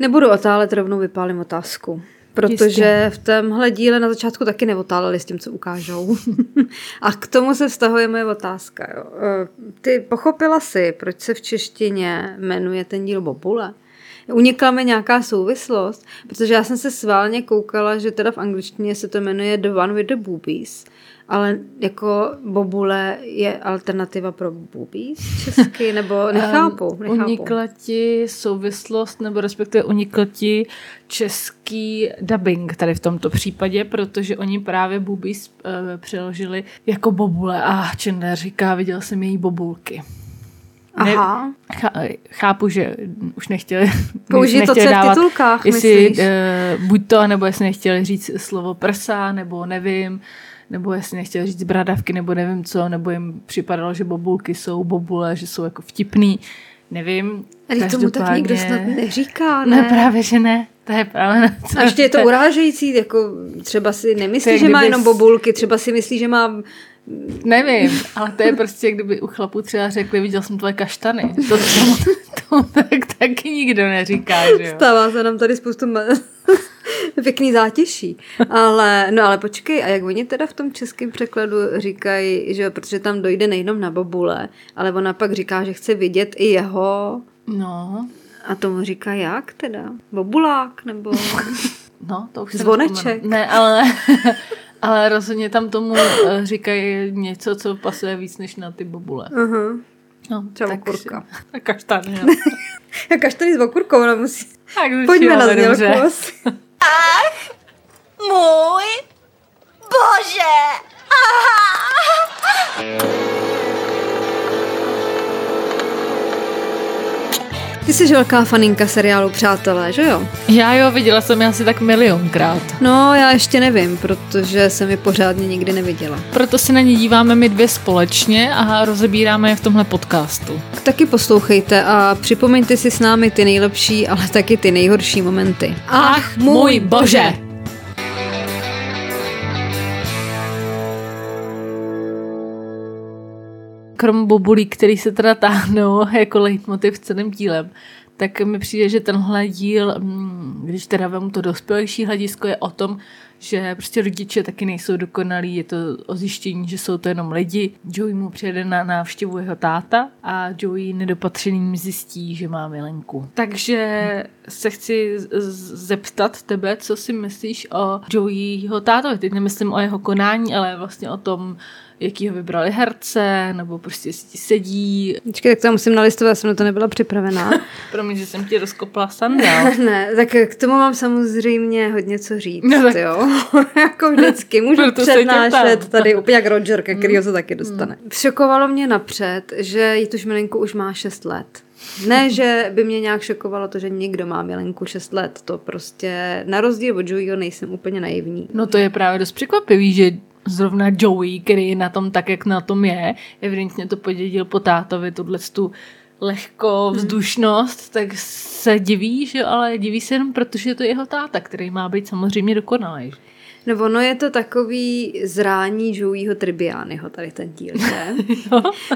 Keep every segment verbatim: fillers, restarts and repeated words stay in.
Nebudu otálet, rovnou vypálím otázku. Protože v tomhle díle na začátku taky neotáleli s tím, co ukážou. A k tomu se vztahuje moje otázka. Jo. Ty pochopila jsi, proč se v češtině jmenuje ten díl Bobule? Unikla mi nějaká souvislost, protože já jsem se sválně koukala, že teda v angličtině se to jmenuje The One with the Boobies, ale jako Bobule je alternativa pro boobies česky, nebo nechápu, nechápu. Unikla ti souvislost, nebo respektive unikl ti český dubbing tady v tomto případě, protože oni právě boobies uh, přeložili jako Bobule a Chandler říká, viděl jsem její bobulky. Aha. Ne, chápu, že už nechtěli použít to, co je v titulkách, jestli, myslíš? Uh, buď to, nebo jestli nechtěli říct slovo prsa, nebo nevím, nebo jestli nechtěli říct bradavky, nebo nevím co, nebo jim připadalo, že bobulky jsou bobule, že jsou jako vtipný, nevím. Ale tomu tak nikdo snad neříká, ne? No právě, že ne. To je právě a ještě je to urážející, jako třeba si nemyslí, že má jenom bobulky, třeba si myslí, že má... Nevím, ale to je prostě, kdyby u chlapů třeba řekli, viděl jsem tvoje kaštany. To tomu, tomu tak taky nikdo neříká, že jo. Stává se nám tady spoustu ma- pěkný zátěží. Ale, no ale počkej, a jak oni teda v tom českém překladu říkají, že protože tam dojde nejenom na bobule, ale ona pak říká, že chce vidět i jeho... No. A tomu říká jak teda? Bobulák nebo... No, to už zvoneček. Ne, ale... Ale rozhodně tam tomu říkají něco, co pasuje víc než na ty bobule. Uh-huh. No, třeba okurka. A kaštan, jo. A kaštany s okurkou, ona musí. Pojďme na znělku. Ach, můj bože! Aha! Ty jsi velká faninka seriálu Přátelé, že jo? Já jo, viděla jsem je asi tak milionkrát. No, já ještě nevím, protože jsem je pořádně nikdy neviděla. Proto se na ně díváme my dvě společně a rozebíráme je v tomhle podcastu. Taky poslouchejte a připomeňte si s námi ty nejlepší, ale taky ty nejhorší momenty. Ach, můj bože! Krom bobulí, který se teda táhnou jako leitmotiv celým dílem, tak mi přijde, že tenhle díl, když teda vemu to dospělejší hledisko, je o tom, že prostě rodiče taky nejsou dokonalí, je to o zjištění, že jsou to jenom lidi. Joey mu přijede na návštěvu jeho táta a Joey nedopatřeným zjistí, že má milenku. Takže se chci zeptat tebe, co si myslíš o Joeyho tátovi. Teď nemyslím o jeho konání, ale vlastně o tom, jaký ho vybrali herce, nebo prostě si ti sedí. Počkej, tak to musím nalistovat, já jsem na to nebyla připravená. Promiň, že jsem ti rozkopla sandál. Ne, tak k tomu mám samozřejmě hodně co říct, no, jo. Jako vždycky, můžu proto přednášet tady úplně jak Roger, kterýho se taky dostane. Hmm. Šokovalo mě napřed, že tu milenku už má šest let. Ne, že by mě nějak šokovalo to, že někdo má milenku šest let, to prostě na rozdíl od Joeyho nejsem úplně naivní. No to je právě dost překvapivý, že zrovna Joey, který je na tom tak, jak na tom je, evidentně to podědil po tátovi, tu lehkou vzdušnost, hmm. tak se diví, že ale diví se jenom, protože je to jeho táta, který má být samozřejmě dokonalý. No ono je to takový zrání Joeyho Tribbianiho tady ten díl, že?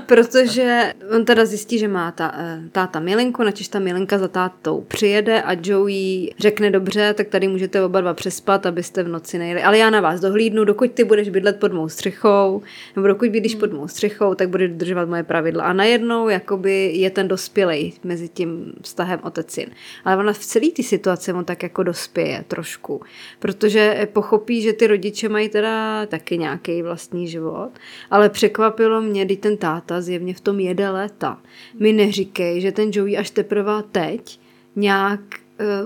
Protože on teda zjistí, že má ta, táta milenku, načež ta milenka za tátou přijede a Joey řekne dobře, tak tady můžete oba dva přespat, abyste v noci nejeli. Ale já na vás dohlídnu, dokud ty budeš bydlet pod mou střechou, nebo dokud bydlíš pod mou střechou, tak budeš dodržovat moje pravidla. A najednou jakoby je ten dospělej mezi tím vztahem otec-syn. Ale ona v celé té situaci on tak jako dospěje trošku, protože pochopí, že ty rodiče mají teda taky nějaký vlastní život, ale překvapilo mě, když ten táta zjevně v tom jede léta. Mi neříkej, že ten Joey až teprve teď nějak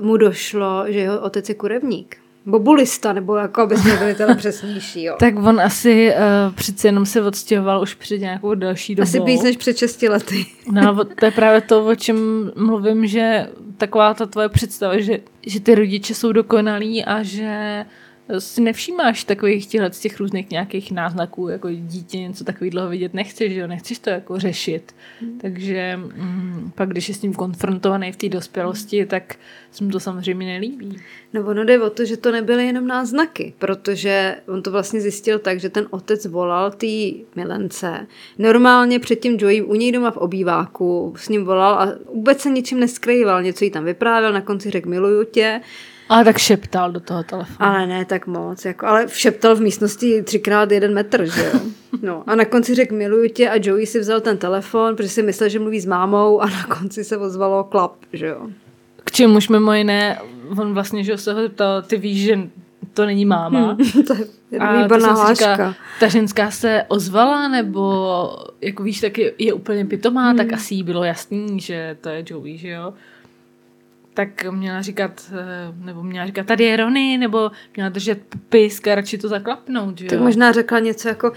uh, mu došlo, že jeho otec je kurevník. Bobulista, nebo jako, aby jsme byli teda přesnější, jo. Tak on asi uh, přece jenom se odstěhoval už před nějakou další dobou. Asi víc než před šesti lety. No, to je právě to, o čem mluvím, že taková ta tvoje představa, že, že ty rodiče jsou dokonalí a že si nevšímáš takových těchhle z těch různých nějakých náznaků, jako dítě něco takový dlouho vidět nechceš, že jo, nechceš to jako řešit. Mm. Takže mm, pak, když je s tím konfrontovaný v té dospělosti, mm. tak se mu to samozřejmě nelíbí. No ono jde o to, že to nebyly jenom náznaky, protože on to vlastně zjistil tak, že ten otec volal té milence. Normálně předtím Joey u něj doma v obýváku s ním volal a vůbec se ničím neskrýval, něco jí tam vyprávěl, na konci řekl miluju tě. Ale tak šeptal do toho telefonu. Ale ne tak moc, jako, ale šeptal v místnosti třikrát jeden metr, že jo. No a na konci řekl miluju tě a Joey si vzal ten telefon, protože si myslel, že mluví s mámou a na konci se ozvalo klap, že jo. K čemuž mimo jiné, on vlastně, že se ho zeptal, ty víš, že to není máma. Hmm, to je výborná hláška. Ta ženská se ozvala, nebo jako víš, tak je, je úplně pitomá, hmm. tak asi jí bylo jasný, že to je Joey, že jo. Tak měla říkat, nebo měla říkat, tady je Rony, nebo měla držet pisk a radši to zaklapnout, jo? Tak možná řekla něco jako,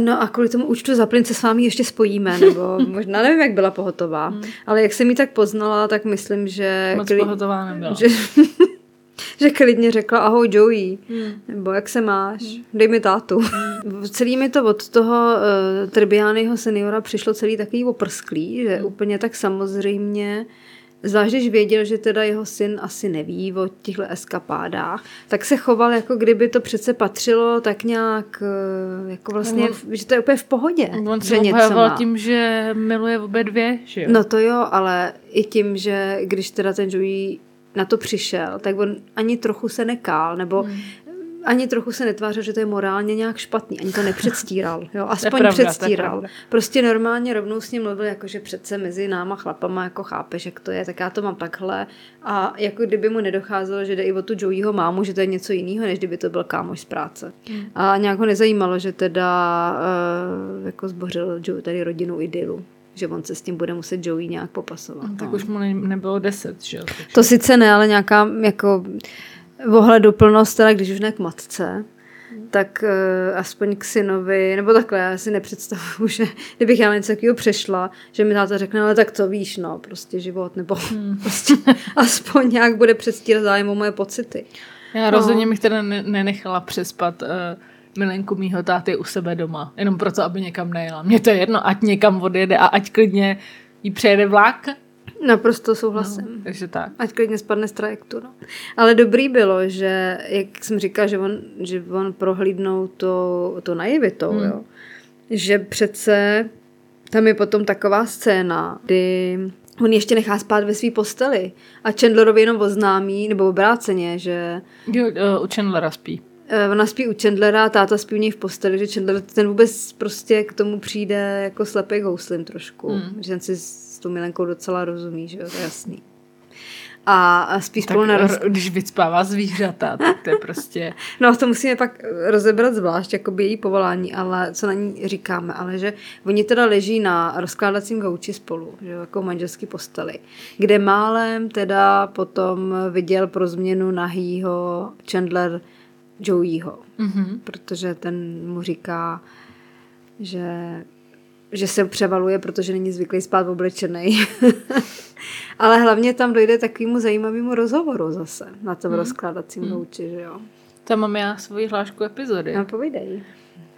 no a kvůli tomu účtu za plyn se s vámi ještě spojíme, nebo možná nevím, jak byla pohotová, hmm. ale jak jsem jí tak poznala, tak myslím, že... Moc kli... pohotová nebyla. Že, že klidně řekla, ahoj Joey, hmm. nebo jak se máš, hmm. dej mi tátu. Hmm. Celý mi to od toho uh, Tribbianiho seniora přišlo celý takový oprsklý, že hmm. úplně tak samozřejmě... Zvlášť, když věděl, že teda jeho syn asi neví o těchto eskapádách, tak se choval, jako kdyby to přece patřilo tak nějak, jako vlastně, on, že to je úplně v pohodě. On se obhajoval tím, že miluje obě dvě, že jo? No to jo, ale i tím, že když teda ten Joey na to přišel, tak on ani trochu se nekál, nebo hmm. ani trochu se netvářil, že to je morálně nějak špatný, ani to nepředstíral, jo, aspoň pravda, předstíral. Prostě normálně rovnou s ním mluvil, jakože přece mezi náma chlapama, jako chápeš, jak to je, tak já to mám takhle a jako kdyby mu nedocházelo, že jde i o tu Joeyho mámu, že to je něco jiného, než kdyby to byl kámoš z práce. A nějak ho nezajímalo, že teda uh, jako zbořil Joey tady rodinu idylu, že on se s tím bude muset Joey nějak popasovat. No, tak už mu ne- nebylo deset, že jo? Takže... To sice ne, ale nějaká, jako... ohleduplnost, teda když už ne k matce, hmm. tak uh, aspoň k synovi, nebo takhle, já si nepředstavuju, že kdybych já něco takového přešla, že mi táta řekne, ale tak to víš, no, prostě život, nebo hmm. prostě aspoň nějak bude předstírat zájem o moje pocity. Já no. rozhodně bych teda nenechala přespat uh, milenku mýho táty u sebe doma, jenom proto, aby někam nejela. Mně to je jedno, ať někam odjede a ať klidně jí přejede vlak. Naprosto souhlasím. No, takže tak. Ať klidně spadne z trajektu. No. Ale dobrý bylo, že, jak jsem říkala, že on, že on prohlídnou to, to naivitou, hmm. jo. Že přece tam je potom taková scéna, kdy on ještě nechá spát ve svý posteli a Chandlerovi jenom oznámí, nebo obráceně, že... Jo, u Chandlera spí. Ona spí u Chandlera, táta spí u něj v posteli, že Chandler ten vůbec prostě k tomu přijde jako slepý houslim trošku. Hmm. Že ten si s tou milenkou docela rozumí, že jo, to je jasný. A, a spí spolu na roz... Když vyspává zvířata, tak to je prostě... No to musíme pak rozebrat zvlášť, jakoby její povolání, ale co na ní říkáme, ale že oni teda leží na rozkládacím gauči spolu, že jako manželský posteli, kde málem teda potom viděl pro změnu nahýho Chandler Joeyho, mm-hmm. protože ten mu říká, že, že se převaluje, protože není zvyklý spát oblečenej. Ale hlavně tam dojde takovému zajímavému rozhovoru zase na tom mm. rozkládacím gauči, mm. že jo. Tam mám já svoji hlášku epizody. No, povídej.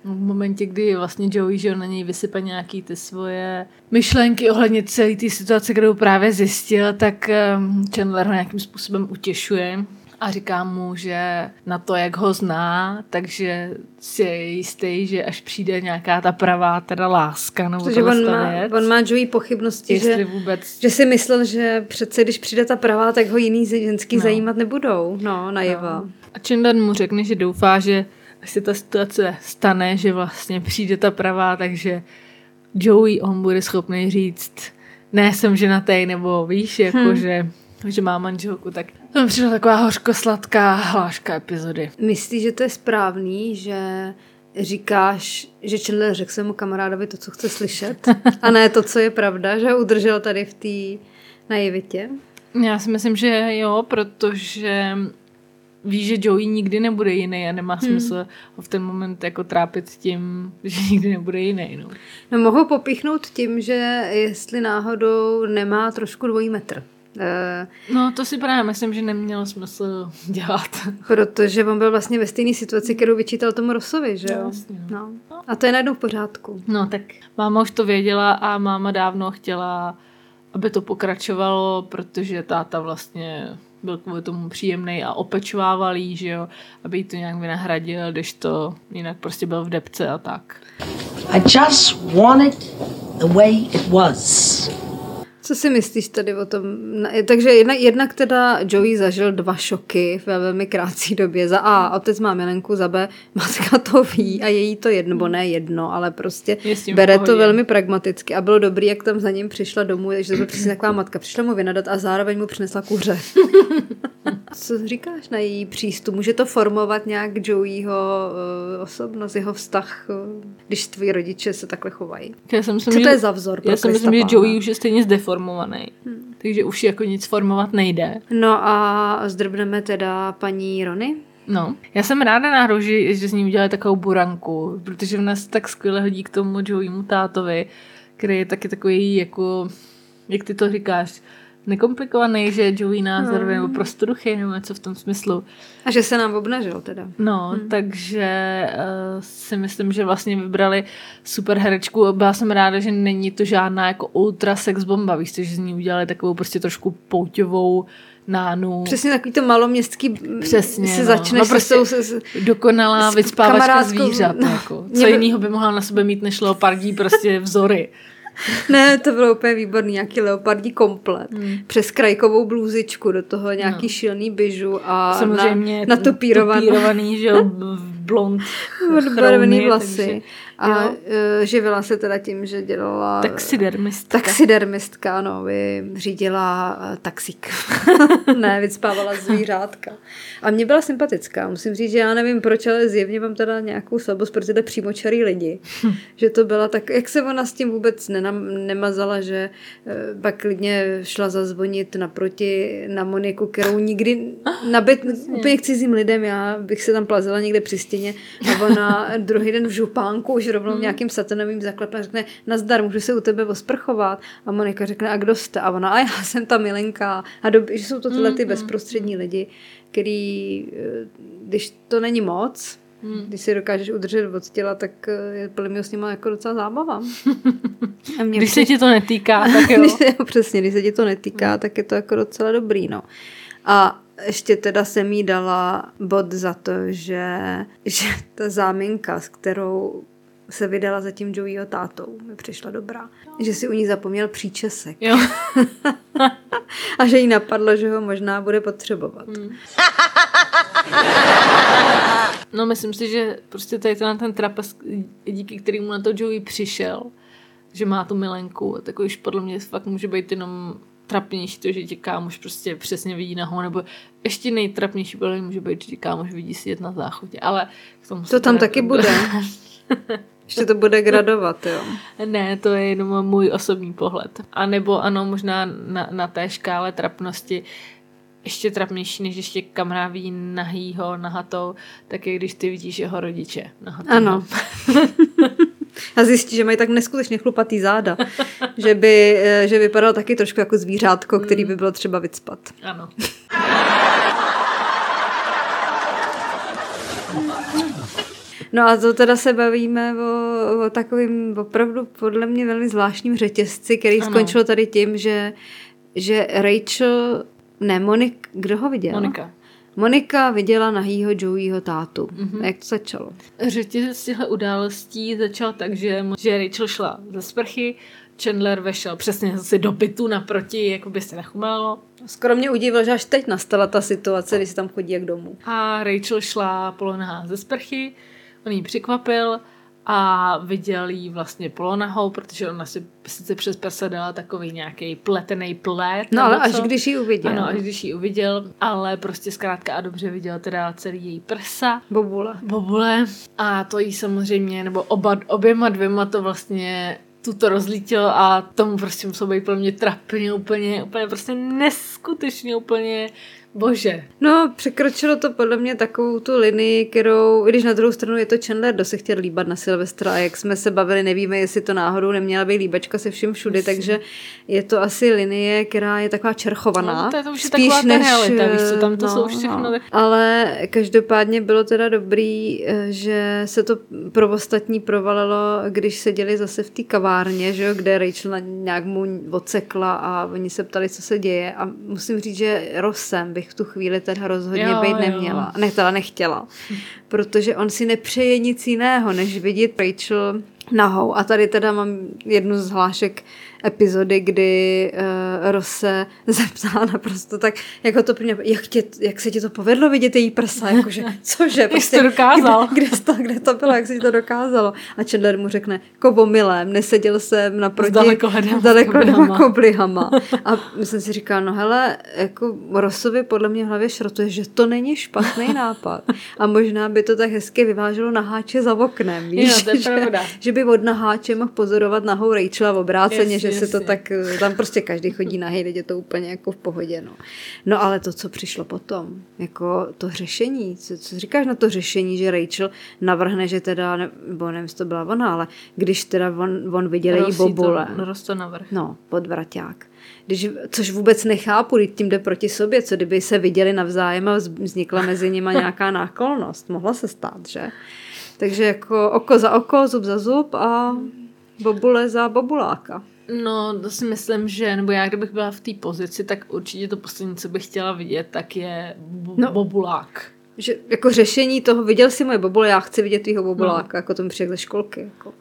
V momentě, kdy vlastně Joey, že on na něj vysype nějaký ty svoje myšlenky ohledně celé té situace, kterou právě zjistil, tak Chandler ho nějakým způsobem utěšuje. A říká mu, že na to, jak ho zná, takže si je jistý, že až přijde nějaká ta pravá teda láska, nebo protože on má, on má Joey pochybnosti, že, vůbec... že si myslel, že přece když přijde ta pravá, tak ho jiný ženský no. zajímat nebudou. No, najeva. No. A Chandler mu řekne, že doufá, že až se ta situace stane, že vlastně přijde ta pravá, takže Joey on bude schopný říct, ne, jsem ženatej, nebo víš, jako hmm. že... že má manželku, tak to mi přišla taková hořko-sladká hláška epizody. Myslíš, že to je správný, že říkáš, že Chandler řekl svému kamarádovi to, co chce slyšet a ne to, co je pravda, že ho udržel tady v té naivitě? Já si myslím, že jo, protože víš, že Joey nikdy nebude jiný a nemá hmm. smysl ho v ten moment jako trápit tím, že nikdy nebude jiný. No, no mohou popíchnout tím, že jestli náhodou nemá trošku dvojí metr. No to si právě myslím, že nemělo smysl dělat. Protože on byl vlastně ve stejné situaci, kterou vyčítal tomu Rossovi, že jo? No, vlastně, no. No. A to je najednou v pořádku. No tak máma už to věděla a máma dávno chtěla, aby to pokračovalo, protože táta vlastně byl kvůli tomu příjemnej a opečvávalý, že jo? Aby jí to nějak vynahradil, když to jinak prostě byl v depce a tak. I just wanted the way it was. Co si myslíš tady o tom? Takže jednak, jednak teda Joey zažil dva šoky ve velmi krátké době. Za A, otec má milenku, za B, matka to ví a je jí to jedno, bo ne jedno, ale prostě bere to velmi pragmaticky. A bylo dobrý, jak tam za ním přišla domů, takže to byla přesně taková matka. Přišla mu vynadat a zároveň mu přinesla kuře. Co říkáš na její přístup? Může to formovat nějak Joeyho osobnost, jeho vztah, když tvoji rodiče se takhle chovají? Myslím, co to že, je za vzor? Já si myslím, že Joey už je stejně zdeformovaný, hmm. takže už jako nic formovat nejde. No a zdrbneme teda paní Rony? No, já jsem ráda na Roži, že s ním udělali takovou buranku, protože v nás tak skvěle hodí k tomu Joeymu tátovi, který je taky takový jako, jak ty to říkáš, nekomplikovaný, že Joey názor hmm. nebo prostoduchy, nebo něco v tom smyslu. A že se nám obnažil teda. No, hmm. takže uh, si myslím, že vlastně vybrali super herečku. Byla jsem ráda, že není to žádná jako ultra sex bomba, víš, že z ní udělali takovou prostě trošku pouťovou nánu. Přesně takový to maloměstský přesně, se začneš. No, no prostě se, dokonalá vyspávačka zvířat. No, jako. Co by... jiného by mohla na sebe mít než leopardí prostě vzory. Ne, to bylo úplně výborný, nějaký leopardí komplet. Hmm. Přes krajkovou blůzičku, do toho nějaký no. šilný bižu a natopírovaný na na blond odbarvený vlasy. Takže, a jo. živila se teda tím, že dělala taxidermistka. Taxidermistka, no, řídila taxík. Ne, vyspávala zvířátka. A mě byla sympatická. Musím říct, že já nevím proč, ale zjevně mám teda nějakou slabost pro tyhle přímočarý lidi. Hm. Že to byla tak, jak se ona s tím vůbec nenam, nemazala, že pak klidně šla zazvonit naproti na Moniku, kterou nikdy nabit úplně k cizím lidem. Já bych se tam plazila někde při stěně, nebo na druhý den v župánku už rovnou v nějakým satanovým zaklepne a řekne, nazdar, můžu se u tebe osprchovat? A Monika řekne, a kdo jste? A ona, a já jsem ta milenka. A do, že jsou to tyhle ty bezprostřední lidi, který, když to není moc, když si dokážeš udržet od těla, tak je podle mě s nima jako docela zábava. A mě když při... se ti to netýká, tak jo. Když, přesně, když se ti to netýká, tak je to jako docela dobrý, no. A ještě teda jsem jí dala bod za to, že, že ta záminka, s kterou se vydala za tím Joeyho tátou, mi přišla dobrá. Že si u ní zapomněl příčesek. Jo. A že jí napadlo, že ho možná bude potřebovat. Hmm. No myslím si, že prostě tady ten, ten trapas, díky kterému na to Joey přišel, že má tu milenku, tak už podle mě fakt může být jenom trapnější to, že tě kámoš prostě přesně vidí nahou, nebo ještě nejtrapnější bylo, může být, že tě kámoš vidí si jet na záchodě, ale k tomu to tam rád taky bude. Ještě to bude gradovat, jo. Ne, to je jenom můj osobní pohled. A nebo ano, možná na, na té škále trapnosti ještě trapnější, než ještě kamarád vidí nahýho, nahatou, tak je když ty vidíš jeho rodiče nahatou. Ano. A zjistí, že mají tak neskutečně chlupatý záda, že by že vypadalo taky trošku jako zvířátko, který by bylo třeba vycpat. Ano. No a to teda se bavíme o, o takovým opravdu podle mě velmi zvláštním řetězci, který ano. skončilo tady tím, že, že Rachel, ne Monik, kdo ho viděl? Monika. Monika viděla nahýho Joeyho tátu. Mm-hmm. Jak to začalo? Řetězec z těchto událostí začal tak, že, že Rachel šla ze sprchy, Chandler vešel přesně zase do bytu naproti, jako by se nechumálo. Skoro mě udivilo, že až teď nastala ta situace, když se tam chodí jak domů. A Rachel šla polonahá ze sprchy, on jí překvapil a viděl jí vlastně polonahou, protože ona si sice přes prsa dala takový nějaký pletený plet. No ale až co? Když ji uviděl. Ano, až když ji uviděl, ale prostě zkrátka a dobře viděl teda celý její prsa. Bobule. Bobule. A to jí samozřejmě, nebo oba, oběma dvěma to vlastně tuto rozlítilo a tomu prostě muselo být pro mě trapně úplně, úplně prostě neskutečně úplně Bože. No, překročilo to podle mě takovou tu linii, kterou, i když na druhou stranu je to Chandler, kdo se chtěl líbat na Silvestra, a jak jsme se bavili, nevíme, jestli to náhodou neměla být líbačka se vším všudy, myslím. Takže je to asi linie, která je taková čerchovaná. No, to je to už je taková než, ta realita, víš co, tam to no, jsou už všechno. No. Ale každopádně bylo teda dobrý, že se to pro ostatní provalilo, když seděli zase v té kavárně, že jo, kde Rachel nějak mu odsekla a oni se ptali, co se děje, a musím říct, že Rossem bych v tu chvíli teda rozhodně jo, být neměla. Ne, teda nechtěla. Protože on si nepřeje nic jiného, než vidět Rachel nahou. A tady teda mám jednu z hlášek epizody, kdy uh, Ross se zeptá naprosto tak, jako to prvně, jak, tě, jak se ti to povedlo vidět její prsa, jakože, cože, prostě, to dokázal. Kde, kde, to, kde to bylo, jak se ti to dokázalo. A Chandler mu řekne, kovomilem, neseděl jsem naproti s dalekohledama koblihama. A jsem si říkala, no hele, jako Rossovi podle mě v hlavě šrotuje, že to není špatný nápad. A možná by to tak hezky vyváželo na háče za oknem, víš, jo, že, že by od naháče mohl pozorovat nahou Rachela v obráceně, yes. Že se to tak, tam prostě každý chodí nahej, teď je to úplně jako v pohodě, no. No ale to, co přišlo potom, jako to řešení, co, co říkáš na to řešení, že Rachel navrhne, že teda, nebo nevím, to byla ona, ale když teda on, on viděl jí Bobule. Ross to navrh. No, podvraťák. Když, což vůbec nechápu, když tím jde proti sobě, co kdyby se viděli navzájem a vznikla mezi nima nějaká náklonnost. Mohla se stát, že? Takže jako oko za oko, zub za zub a Bobule za Bobuláka. No, to si myslím, že, nebo já kdybych byla v té pozici, tak určitě to poslední, co bych chtěla vidět, tak je bo- no, Bobulák. Že jako řešení toho, viděl jsi moje Bobule, já chci vidět tvýho Bobuláka, no. Jako to mi přijde ze školky. Jako.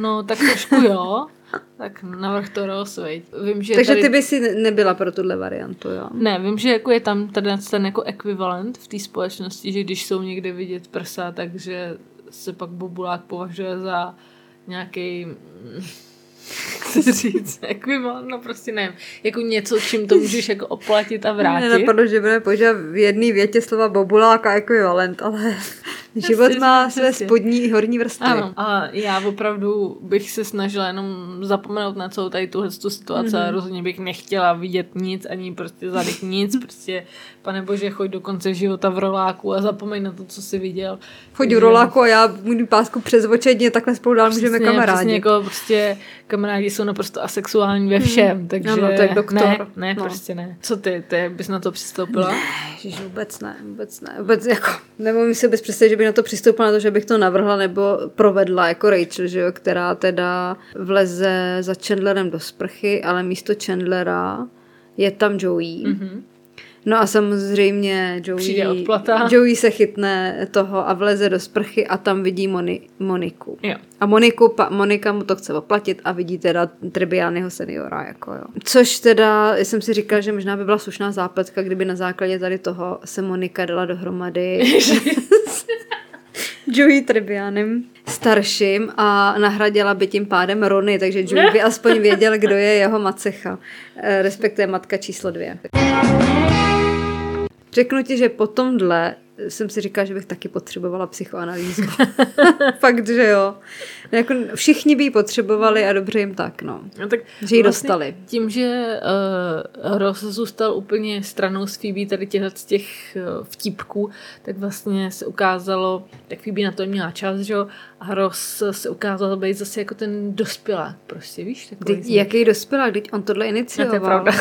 No, tak trošku jo. Tak navrch to Ross, vím, že takže tady... ty by si nebyla pro tuhle variantu, jo? Ne, vím, že jako je tam tady ten jako ekvivalent v té společnosti, že když jsou někde vidět prsa, takže se pak Bobulák považuje za nějaký... chci říct, ekvivalent, no prostě nevím, jako něco, čím to můžeš jako oplatit a vrátit. Nenapadlo, že budeme používat v jedné větě slova Bobulák a ekvivalent, ale život já má své spodní i horní vrstvy. Ano, a já opravdu bych se snažila jenom zapomenout na celou tady tuhle situaci, mm-hmm. Rozhodně bych nechtěla vidět nic, ani prostě zadek nic, prostě panebože, choď do konce života v roláku a zapomeň na to, co jsi viděl. Choď v roláku a já můj pásku přes očetně, takhle spolu dál můžeme kamarádi. Přesně, jako prostě kamarádi jsou naprosto asexuální ve všem, mm. takže ano, tak doktor. ne, ne no. Prostě ne. Co ty, ty bys na to přistoupila? Ne, ježiš, vůbec ne, vůbec ne, vůbec jako, nemůžu si vůbec představit, že bych na to přistoupila, na to, že bych to navrhla nebo provedla, jako Rachel, že jo, která teda vleze za Chandlerem do sprchy, ale místo Chandlera je tam Joey. Mm-hmm. No a samozřejmě Joey, Joey se chytne toho a vleze do sprchy a tam vidí Moni, Moniku. Jo. A Moniku, pa, Monika mu to chce oplatit a vidí teda Tribbianiho seniora. Jako jo. Což teda, jsem si říkala, že možná by byla slušná zápletka, kdyby na základě tady toho se Monika dala dohromady s Joey Tribbianem starším a nahradila by tím pádem Rony, takže Joey by aspoň věděl, kdo je jeho macecha, respektive matka číslo dvě. Řeknu ti, že po tomhle jsem si říkala, že bych taky potřebovala psychoanalýzu. Fakt, že jo. No, jako všichni by ji potřebovali a dobře jim tak, no. no tak že ji vlastně dostali. Tím, že uh, Ross zůstal úplně stranou s Phoebe tady těchhle z těch uh, vtípků, tak vlastně se ukázalo, tak Phoebe na to měla čas, že jo, a Ross se ukázal být zase jako ten dospělák, prostě, víš? Kdy, jaký dospělák, když on tohle inicioval. No, to je pravda.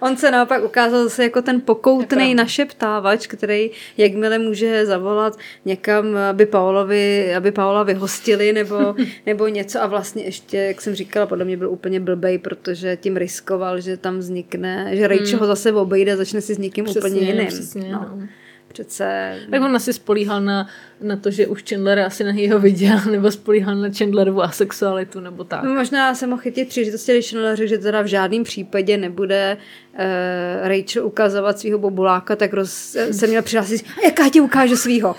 On se naopak ukázal zase jako ten pokoutnej našeptávač, který jakmile může zavolat někam, aby Paulovi, aby Paula vyhostili nebo, nebo něco a vlastně ještě, jak jsem říkala, podle mě byl úplně blbej, protože tím riskoval, že tam vznikne, že Rachel mm. ho zase obejde a začne si s někým přesně, úplně jiným. Přesně, no. No. Přece... Tak on asi spolíhal na, na to, že už Chandler asi na jeho viděl, nebo spolíhal na Chandlerovu asexualitu, nebo tak. No, možná se mohl chytit příležitosti, když Chandler řekl, že teda v žádném případě nebude eh, Rachel ukazovat svýho Bobuláka, tak roz, se měla přihlásit, jaká ti ukáže svýho.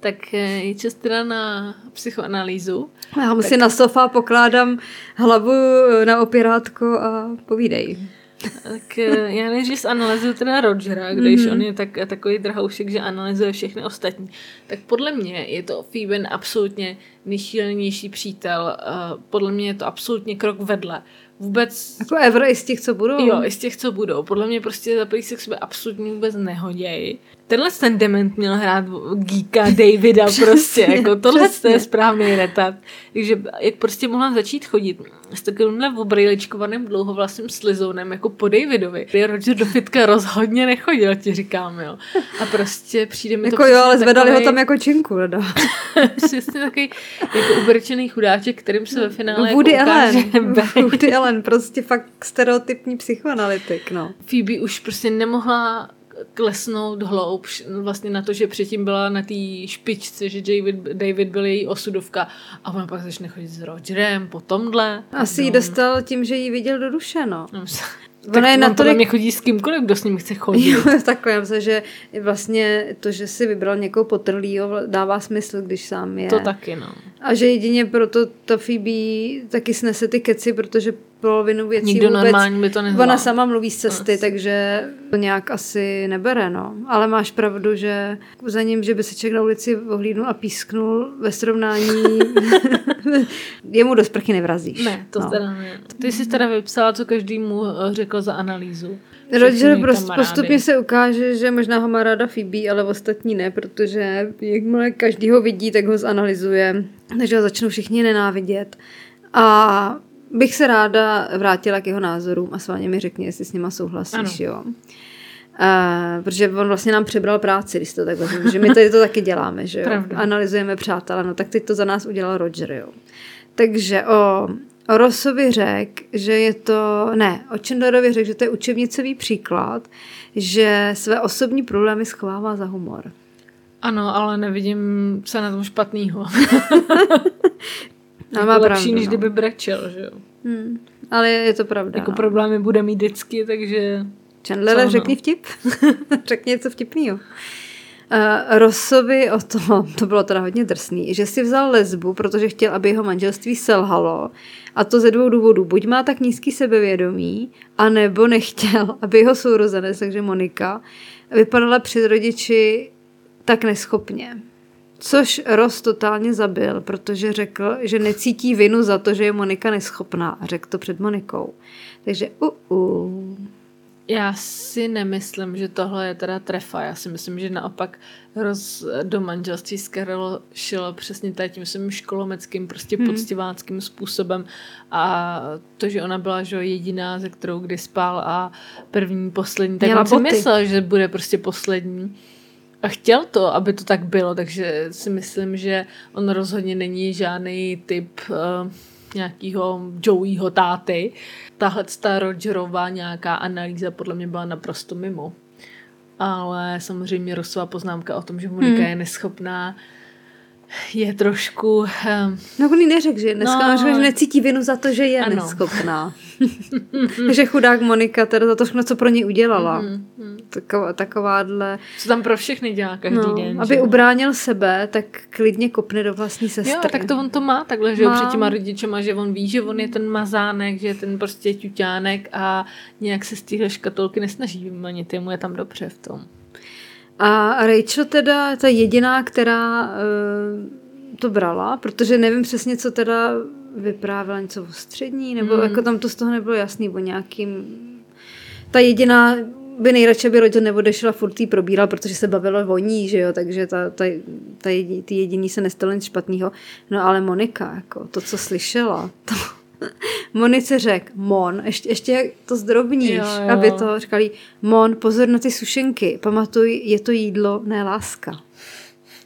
Tak je čas teda na psychoanalýzu. Já mu tak... si na sofa pokládám hlavu na opirátku a povídej. Tak já nejdřív zanalizuju teda Rogera, když mm-hmm. on je tak, takový drhoušek, že analyzuje všechny ostatní. Tak podle mě je to Phoeben absolutně nejšílenější přítel. Uh, podle mě je to absolutně krok vedle. Vůbec... Jako ever i z těch, co budou. Jo, i z těch, co budou. Podle mě prostě za se k sobě absolutně vůbec nehodějí. Tenhle ten dement měl hrát geeka Davida prostě. Jako tohle je správný retard. Takže jak prostě mohla začít chodit s takovýmhle obrejličkovaným dlouhovlasým slizounem jako po Davidovi. Roger do fitka rozhodně nechodil, ti říkám, jo. A prostě přijde mi to... Jako jo, ale zvedali takovej... ho tam jako činku, no. Přesně takový jako ubrčený chudáček, kterým se ve finále Woody jako ukáže Woody Alan, prostě fakt stereotypní psychoanalytik, no. Phoebe už prostě nemohla klesnout hloub vlastně na to, že předtím byla na té špičce, že David, David byl její osudovka a ona pak začne chodit s Rogerem po tomhle. Asi no. Jí dostal tím, že jí viděl do duše, no. Ona je natolik... podle mě chodí s kýmkoliv, kdo s ním chce chodit. Jo, takhle, já myslím, že vlastně to, že si vybral někoho potrlýho, dává smysl, když sám je. To taky, no. A že jedině proto ta Phoebe taky snese ty keci, protože polovinu věcí nikdo vůbec... To ona sama mluví z cesty, yes. Takže to nějak asi nebere, no. Ale máš pravdu, že za ním, že by se člověk na ulici ohlídnul a písknul ve srovnání... Jemu do sprchy nevrazíš. Ne, to no. Teda ne. Ty jsi teda vypsala, co každému řekl za analýzu. Roger prostě postupně se ukáže, že možná ho má ráda Phoebe, ale ostatní ne, protože jakmile každý ho vidí, tak ho zanalyzuje, takže ho začnou všichni nenávidět. A bych se ráda vrátila k jeho názorům a s vámi mi řekni, jestli s nima souhlasíš, ano. Jo. Uh, protože on vlastně nám přebral práci, když to takhle, protože my tady to taky děláme, že jo. Pravda. Analyzujeme přátelé, no tak teď to za nás udělal Roger, jo. Takže o... O Rossovi řek, že je to, ne, o Chandlerovi řek, že to je učebnicový příklad, že své osobní problémy schovává za humor. Ano, ale nevidím se na tom špatnýho. Jako má lepší, pravdu, než no. Kdyby brečel, že jo. Hmm, ale je to pravda. Jako no. Problémy bude mít vždycky, takže... Chandlere, řekni vtip. Řekni něco vtipnýho. Uh, Rossovi o tom, to bylo teda hodně drsný, že si vzal lesbu, protože chtěl, aby jeho manželství selhalo, a to ze dvou důvodů. Buď má tak nízký sebevědomí, anebo nechtěl, aby jeho sourozenec, takže Monika, vypadala před rodiči tak neschopně. Což Ross totálně zabil, protože řekl, že necítí vinu za to, že je Monika neschopná. A řekl to před Monikou. Takže u uh, uh. Já si nemyslím, že tohle je teda trefa. Já si myslím, že naopak roz, do manželství Skarlo šilo přesně tady tím svým školomeckým, prostě hmm. poctiváckým způsobem. A to, že ona byla že jediná, ze kterou kdy spal a první, poslední, tak on si myslel, že bude prostě poslední. A chtěl to, aby to tak bylo, takže si myslím, že on rozhodně není žádný typ... Uh, nějakýho Joeyho táty. Tahle ta Rogerova nějaká analýza podle mě byla naprosto mimo. Ale samozřejmě Rossova poznámka o tom, že Monika hmm. je neschopná, je trošku... Um... No, on jí neřekl, že je neschopná, no, že necítí vinu za to, že je ano. neschopná. Že chudák Monika, teda za to všechno, co pro ní udělala. Mm, mm. Taková, takováhle... Co tam pro všechny dělá každý no, den. Aby že? Ubránil sebe, tak klidně kopne do vlastní sestry. Jo, tak to on to má takhle, že má. Před těma rodičema, že on ví, že on je ten mazánek, že je ten prostě ťuťánek a nějak se z téhle škatolky nesnaží vymanit, jemu je tam dobře v tom. A Rachel teda, ta jediná, která uh, to brala, protože nevím přesně, co teda vyprávěla, něco o střední, nebo mm. jako tam to z toho nebylo jasný, o nějakým... Ta jediná by nejradši, aby Roger neodešla, furt jí probírala, protože se bavilo o ní, že jo, takže ta, ta, ta jediný, ty jediný se nestalo nic špatného. No ale Monika, jako to, co slyšela, to... Monice řek, Mon, ještě, ještě jak to zdrobníš, jo, jo. Aby to říkali, Mon, pozor na ty sušenky, pamatuj, je to jídlo, ne láska.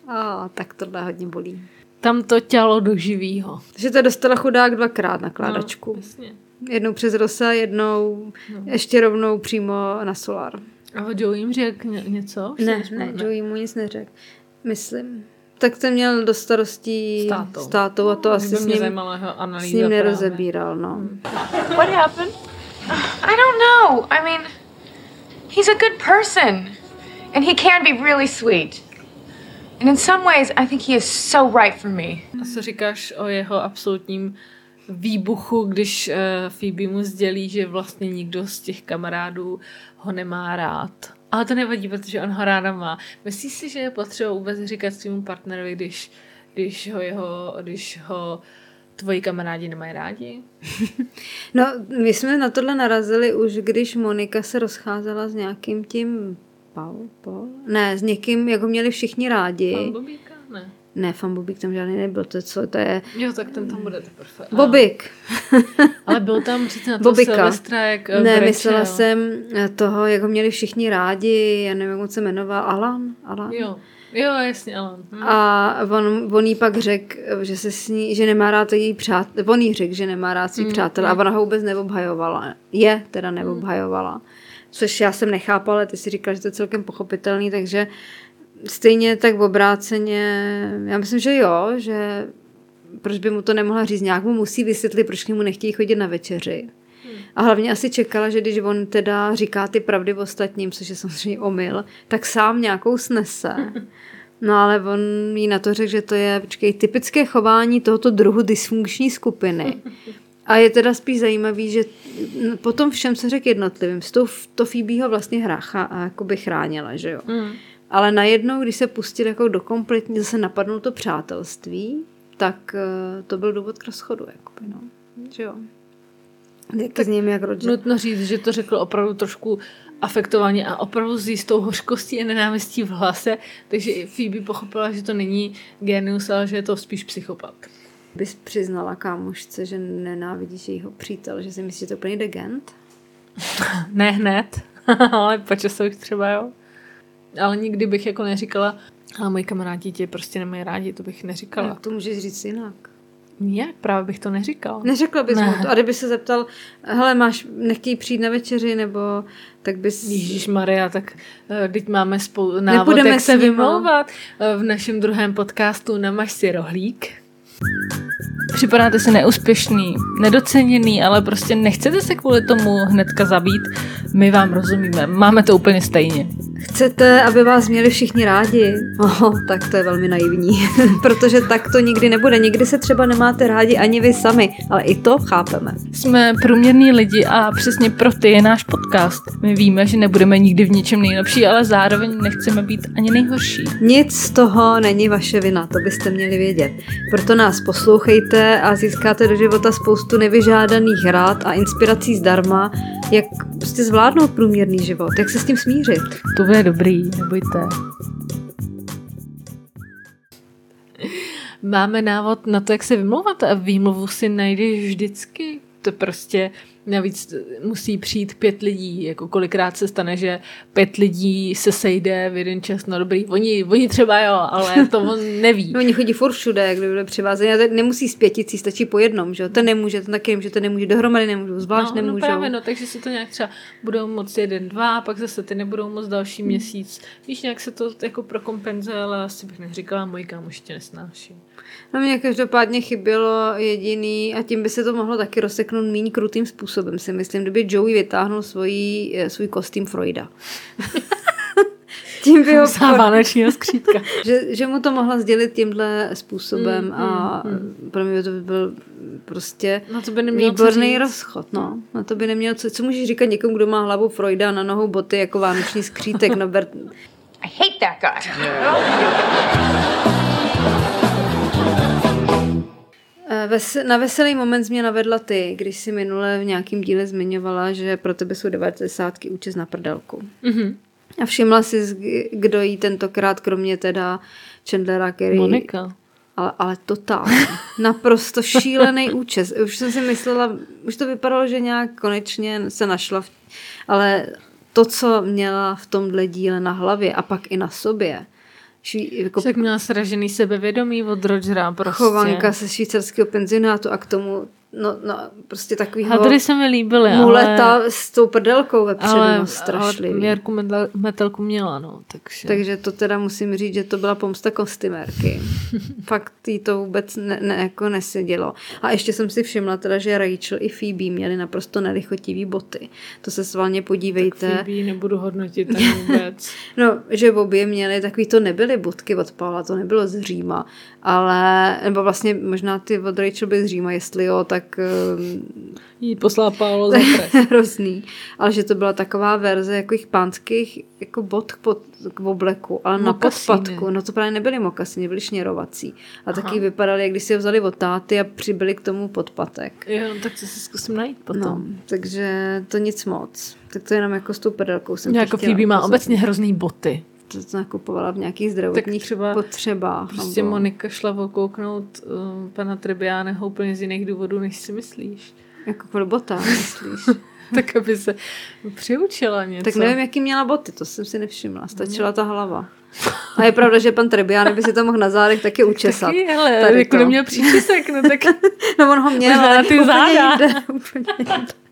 A tak tohle hodně bolí. Tam to tělo do živýho. Takže to dostala chudák dvakrát na kládačku. No, vlastně. Jednou přes Rosa, jednou no. ještě rovnou přímo na solár. A Joey jim řek něco? Ne, ne, Joey mu nic neřek. Myslím. Tak ten měl do starostí s tátou a to asi s ním, s ním nerozebíral, no. What happened? I don't know. I mean, he's a good person and he can be really sweet. And in some ways I think he is so right for me. A co říkáš o jeho absolutním výbuchu, když uh, Phoebe mu sdělí, že vlastně nikdo z těch kamarádů ho nemá rád? Ale to nevadí, protože on ho ráda má. Myslíš si, že je potřeba vůbec říkat svému partnerovi, když když ho, jeho, když ho tvoji kamarádi nemají rádi? No, my jsme na tohle narazili už, když Monika se rozcházela s nějakým tím Paul, Paul? Ne, s někým, jako měli všichni rádi. Pan Bobíka? Ne. Ne, fan Bobík tam žádný nebyl, to co, to je... Jo, tak ten tam bude teprve. Bobík. Ale byl tam přece na toho Silvestra, jak ne, Rachel. Myslela jsem toho, jak ho měli všichni rádi, já nevím, jak on se jmenoval, Alan, Alan. Jo, jo, jasně, Alan. Hm. A on, on jí pak řekl, že se s ní, že nemá rád její přátel, on jí řekl, že nemá rád svý mm, přátel a ona ho vůbec neobhajovala. Je, teda neobhajovala. Mm. Což já jsem nechápala, ty si říkala, že to je celkem pochopitelný, takže stejně tak obráceně, já myslím, že jo, že proč by mu to nemohla říct, nějak mu musí vysvětlit, proč k němu nechtějí chodit na večeři. Hmm. A hlavně asi čekala, že když on teda říká ty pravdy ostatním, což je samozřejmě omyl, tak sám nějakou snese. No ale on jí na to řekl, že to je počkej, typické chování tohoto druhu dysfunkční skupiny. A je teda spíš zajímavý, že potom všem se řekl jednotlivým, s tou, to Phoebe ho vlastně hrácha jakoby chránila, že jo. Hmm. Ale najednou, když se pustil jako do kompletní, zase napadlo to přátelství, tak to byl důvod k rozchodu. Jakoby, no. Že jo. Tak s ním jak Roger. Nutno říct, že to řekl opravdu trošku afektovaně a opravdu s jistou hořkostí a nenávistí v hlase, takže i Phoebe pochopila, že to není genius, ale že je to spíš psychopat. Bys přiznala kámošce, že nenávidíš jejího přítele, že si myslíš, že to je úplný degent? Ne hned, ale po časových třeba jo. Ale nikdy bych jako neříkala, ale moji kamarádi tě prostě nemají rádi, to bych neříkala. Jak to můžeš říct jinak? Nijak, právě bych to neříkala. Neřekla bys ne. mu to. A kdyby se zeptal, hele, máš, nechtějí přijít na večeři, nebo tak bys... Ježišmarja, tak teď máme spolu návod, jak se vymlouvat v našem druhém podcastu Namaš si rohlík. Připadáte si neúspěšný, nedoceněný, ale prostě nechcete se kvůli tomu hnedka zabít. My vám rozumíme, máme to úplně stejně. Chcete, aby vás měli všichni rádi? Oho, tak to je velmi naivní, protože tak to nikdy nebude. Nikdy se třeba nemáte rádi ani vy sami, ale i to chápeme. Jsme průměrní lidi a přesně pro ty je náš podcast. My víme, že nebudeme nikdy v ničem nejlepší, ale zároveň nechceme být ani nejhorší. Nic z toho není vaše vina, to byste měli vědět. Proto nás poslouchejte a získáte do života spoustu nevyžádaných rád a inspirací zdarma, jak prostě zvládnout průměrný život, jak se s tím smířit. To bude dobrý, nebojte. Máme návod na to, jak se vymlouvat a výmluvu si najdeš vždycky. To prostě navíc musí přijít pět lidí, jako kolikrát se stane, že pět lidí se sejde v jeden čas, no dobrý, oni, oni třeba jo, ale to on neví. No, oni chodí furt všude, jak byli přivázení, a nemusí z pěticí, stačí po jednom, že jo, ten nemůže, ten taky nemůže, ten nemůže, dohromady nemůžou, zvlášť no, nemůžou. No právě, no, takže si to nějak třeba budou moc jeden, dva, pak zase ty nebudou moc další měsíc, víš, nějak se to jako prokompenzuje, ale asi bych neříkala, moji kámoši tě nesnáší. No mě každopádně chybělo jediný, a tím by se to mohlo taky rozseknout míň krutým způsobem, si myslím, kdyby Joey vytáhnul svojí, svůj kostým Freuda. Tím by ho... Vánočního skřítka. že, že mu to mohla sdělit tímhle způsobem mm, a mm, pro mě to by byl prostě by výborný rozchod. No. Na to by nemělo co... Co můžeš říkat někomu, kdo má hlavu Freuda a na nohou boty jako vánoční skřítek? No, Bert... I hate that guy. Yeah. Na veselý moment jsi mě navedla ty, když si minule v nějakém díle zmiňovala, že pro tebe jsou devadesátky účest na prdelku. Mm-hmm. A všimla jsi, kdo jí tentokrát, kromě teda Chandlera, který... Monika. Ale, ale totálně. Naprosto šílený účest. Už jsem si myslela, už to vypadalo, že nějak konečně se našla, v... ale to, co měla v tomhle díle na hlavě a pak i na sobě, Ší, jako však měla sražený sebevědomí od Rogera prostě. Chovanka ze švýcarského penzionátu a k tomu no, no prostě takovýho muleta ale... s tou prdelkou vepředu, ale, no strašlivý. Ale Měrku metelku měla, no. Takže. takže to teda musím říct, že to byla pomsta kostymérky. Fakt jí to vůbec ne, ne, jako nesedělo. A ještě jsem si všimla teda, že Rachel i Phoebe měly naprosto nelichotivý boty. To se svalně podívejte. Tak Phoebe nebudu hodnotit tak vůbec. No, že obě měly, takový to nebyly bodky od Paula, to nebylo z Říma, ale, nebo vlastně možná ty od Rachel by z Říma, jestli jo, tak tak jí poslápalo za hrozný. Ale že to byla taková verze jako jich pánských jako bot pod, k obleku, ale mokasíny. Na podpatku. No to právě nebyly mokasíny, byly šněrovací. A aha. Taky vypadaly, jak když si je vzali od táty a přibyli k tomu podpatek. Jo, no, tak to si zkusím najít potom. No, takže to nic moc. Tak to jenom jako s tou pedalkou jsem já to jako chtěla. Phoebe má obecně hrozný boty. To jsem nakupovala v nějakých zdravotních třeba potřebách. Prostě nebo... Monika šla okouknout um, pana Tribbianiho úplně z jiných důvodů, než si myslíš. Jako kvůli botách, myslíš? Tak aby se přiučila něco. Tak nevím, jaký měla boty, to jsem si nevšimla. Stačila ta hlava. A je pravda, že pan Tribbiani by si to mohl na zádech taky učesat. Taky, hele, jako neměl příčesek, no tak... No on ho měl, ale úplně záda. Jde, úplně jde.